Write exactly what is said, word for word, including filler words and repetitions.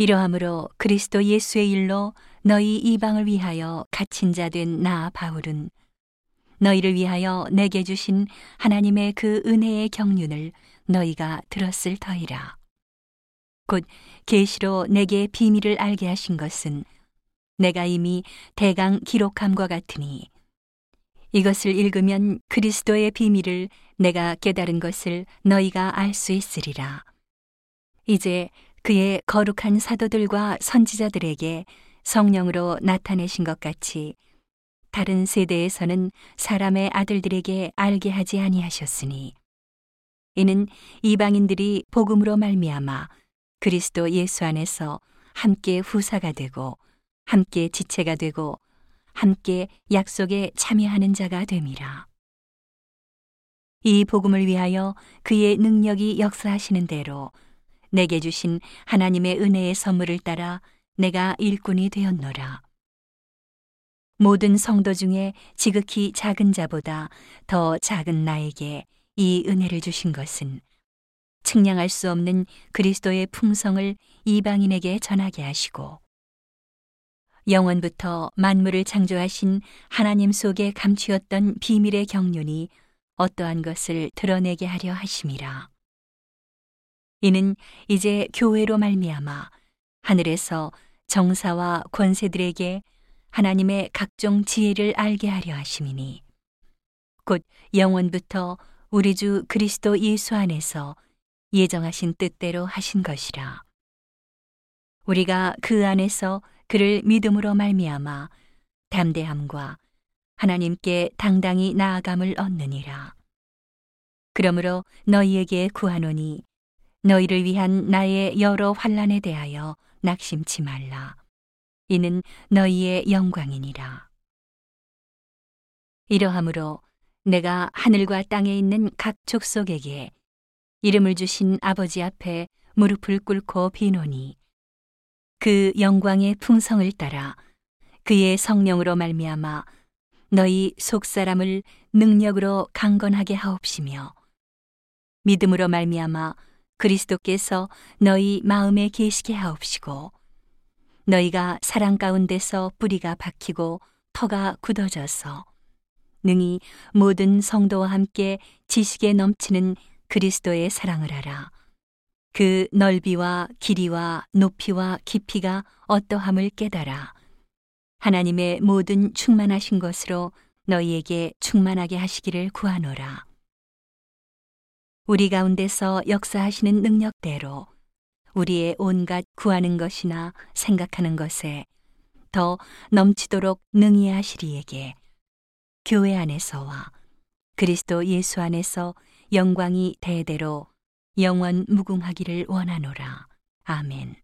이러함으로 그리스도 예수의 일로 너희 이방을 위하여 갇힌 자 된 나 바울은 너희를 위하여 내게 주신 하나님의 그 은혜의 경륜을 너희가 들었을 터이라. 곧 계시로 내게 비밀을 알게 하신 것은 내가 이미 대강 기록함과 같으니 이것을 읽으면 그리스도의 비밀을 내가 깨달은 것을 너희가 알 수 있으리라. 이제 그의 거룩한 사도들과 선지자들에게 성령으로 나타내신 것 같이 다른 세대에서는 사람의 아들들에게 알게 하지 아니하셨으니 이는 이방인들이 복음으로 말미암아 그리스도 예수 안에서 함께 후사가 되고 함께 지체가 되고 함께 약속에 참여하는 자가 됨이라. 이 복음을 위하여 그의 능력이 역사하시는 대로 내게 주신 하나님의 은혜의 선물을 따라 내가 일꾼이 되었노라. 모든 성도 중에 지극히 작은 자보다 더 작은 나에게 이 은혜를 주신 것은 측량할 수 없는 그리스도의 풍성을 이방인에게 전하게 하시고 영원부터 만물을 창조하신 하나님 속에 감추었던 비밀의 경륜이 어떠한 것을 드러내게 하려 하심이라. 이는 이제 교회로 말미암아 하늘에서 정사와 권세들에게 하나님의 각종 지혜를 알게 하려 하심이니 곧 영원부터 우리 주 그리스도 예수 안에서 예정하신 뜻대로 하신 것이라. 우리가 그 안에서 그를 믿음으로 말미암아 담대함과 하나님께 당당히 나아감을 얻느니라. 그러므로 너희에게 구하노니 너희를 위한 나의 여러 환난에 대하여 낙심치 말라. 이는 너희의 영광이니라. 이러함으로 내가 하늘과 땅에 있는 각 족속에게 이름을 주신 아버지 앞에 무릎을 꿇고 비노니 그 영광의 풍성을 따라 그의 성령으로 말미암아 너희 속사람을 능력으로 강건하게 하옵시며 믿음으로 말미암아 그리스도께서 너희 마음에 계시게 하옵시고 너희가 사랑 가운데서 뿌리가 박히고 터가 굳어져서 능히 모든 성도와 함께 지식에 넘치는 그리스도의 사랑을 알아. 그 넓이와 길이와 높이와 깊이가 어떠함을 깨달아. 하나님의 모든 충만하신 것으로 너희에게 충만하게 하시기를 구하노라. 우리 가운데서 역사하시는 능력대로 우리의 온갖 구하는 것이나 생각하는 것에 더 넘치도록 능히 하시리에게 교회 안에서와 그리스도 예수 안에서 영광이 대대로 영원 무궁하기를 원하노라. 아멘.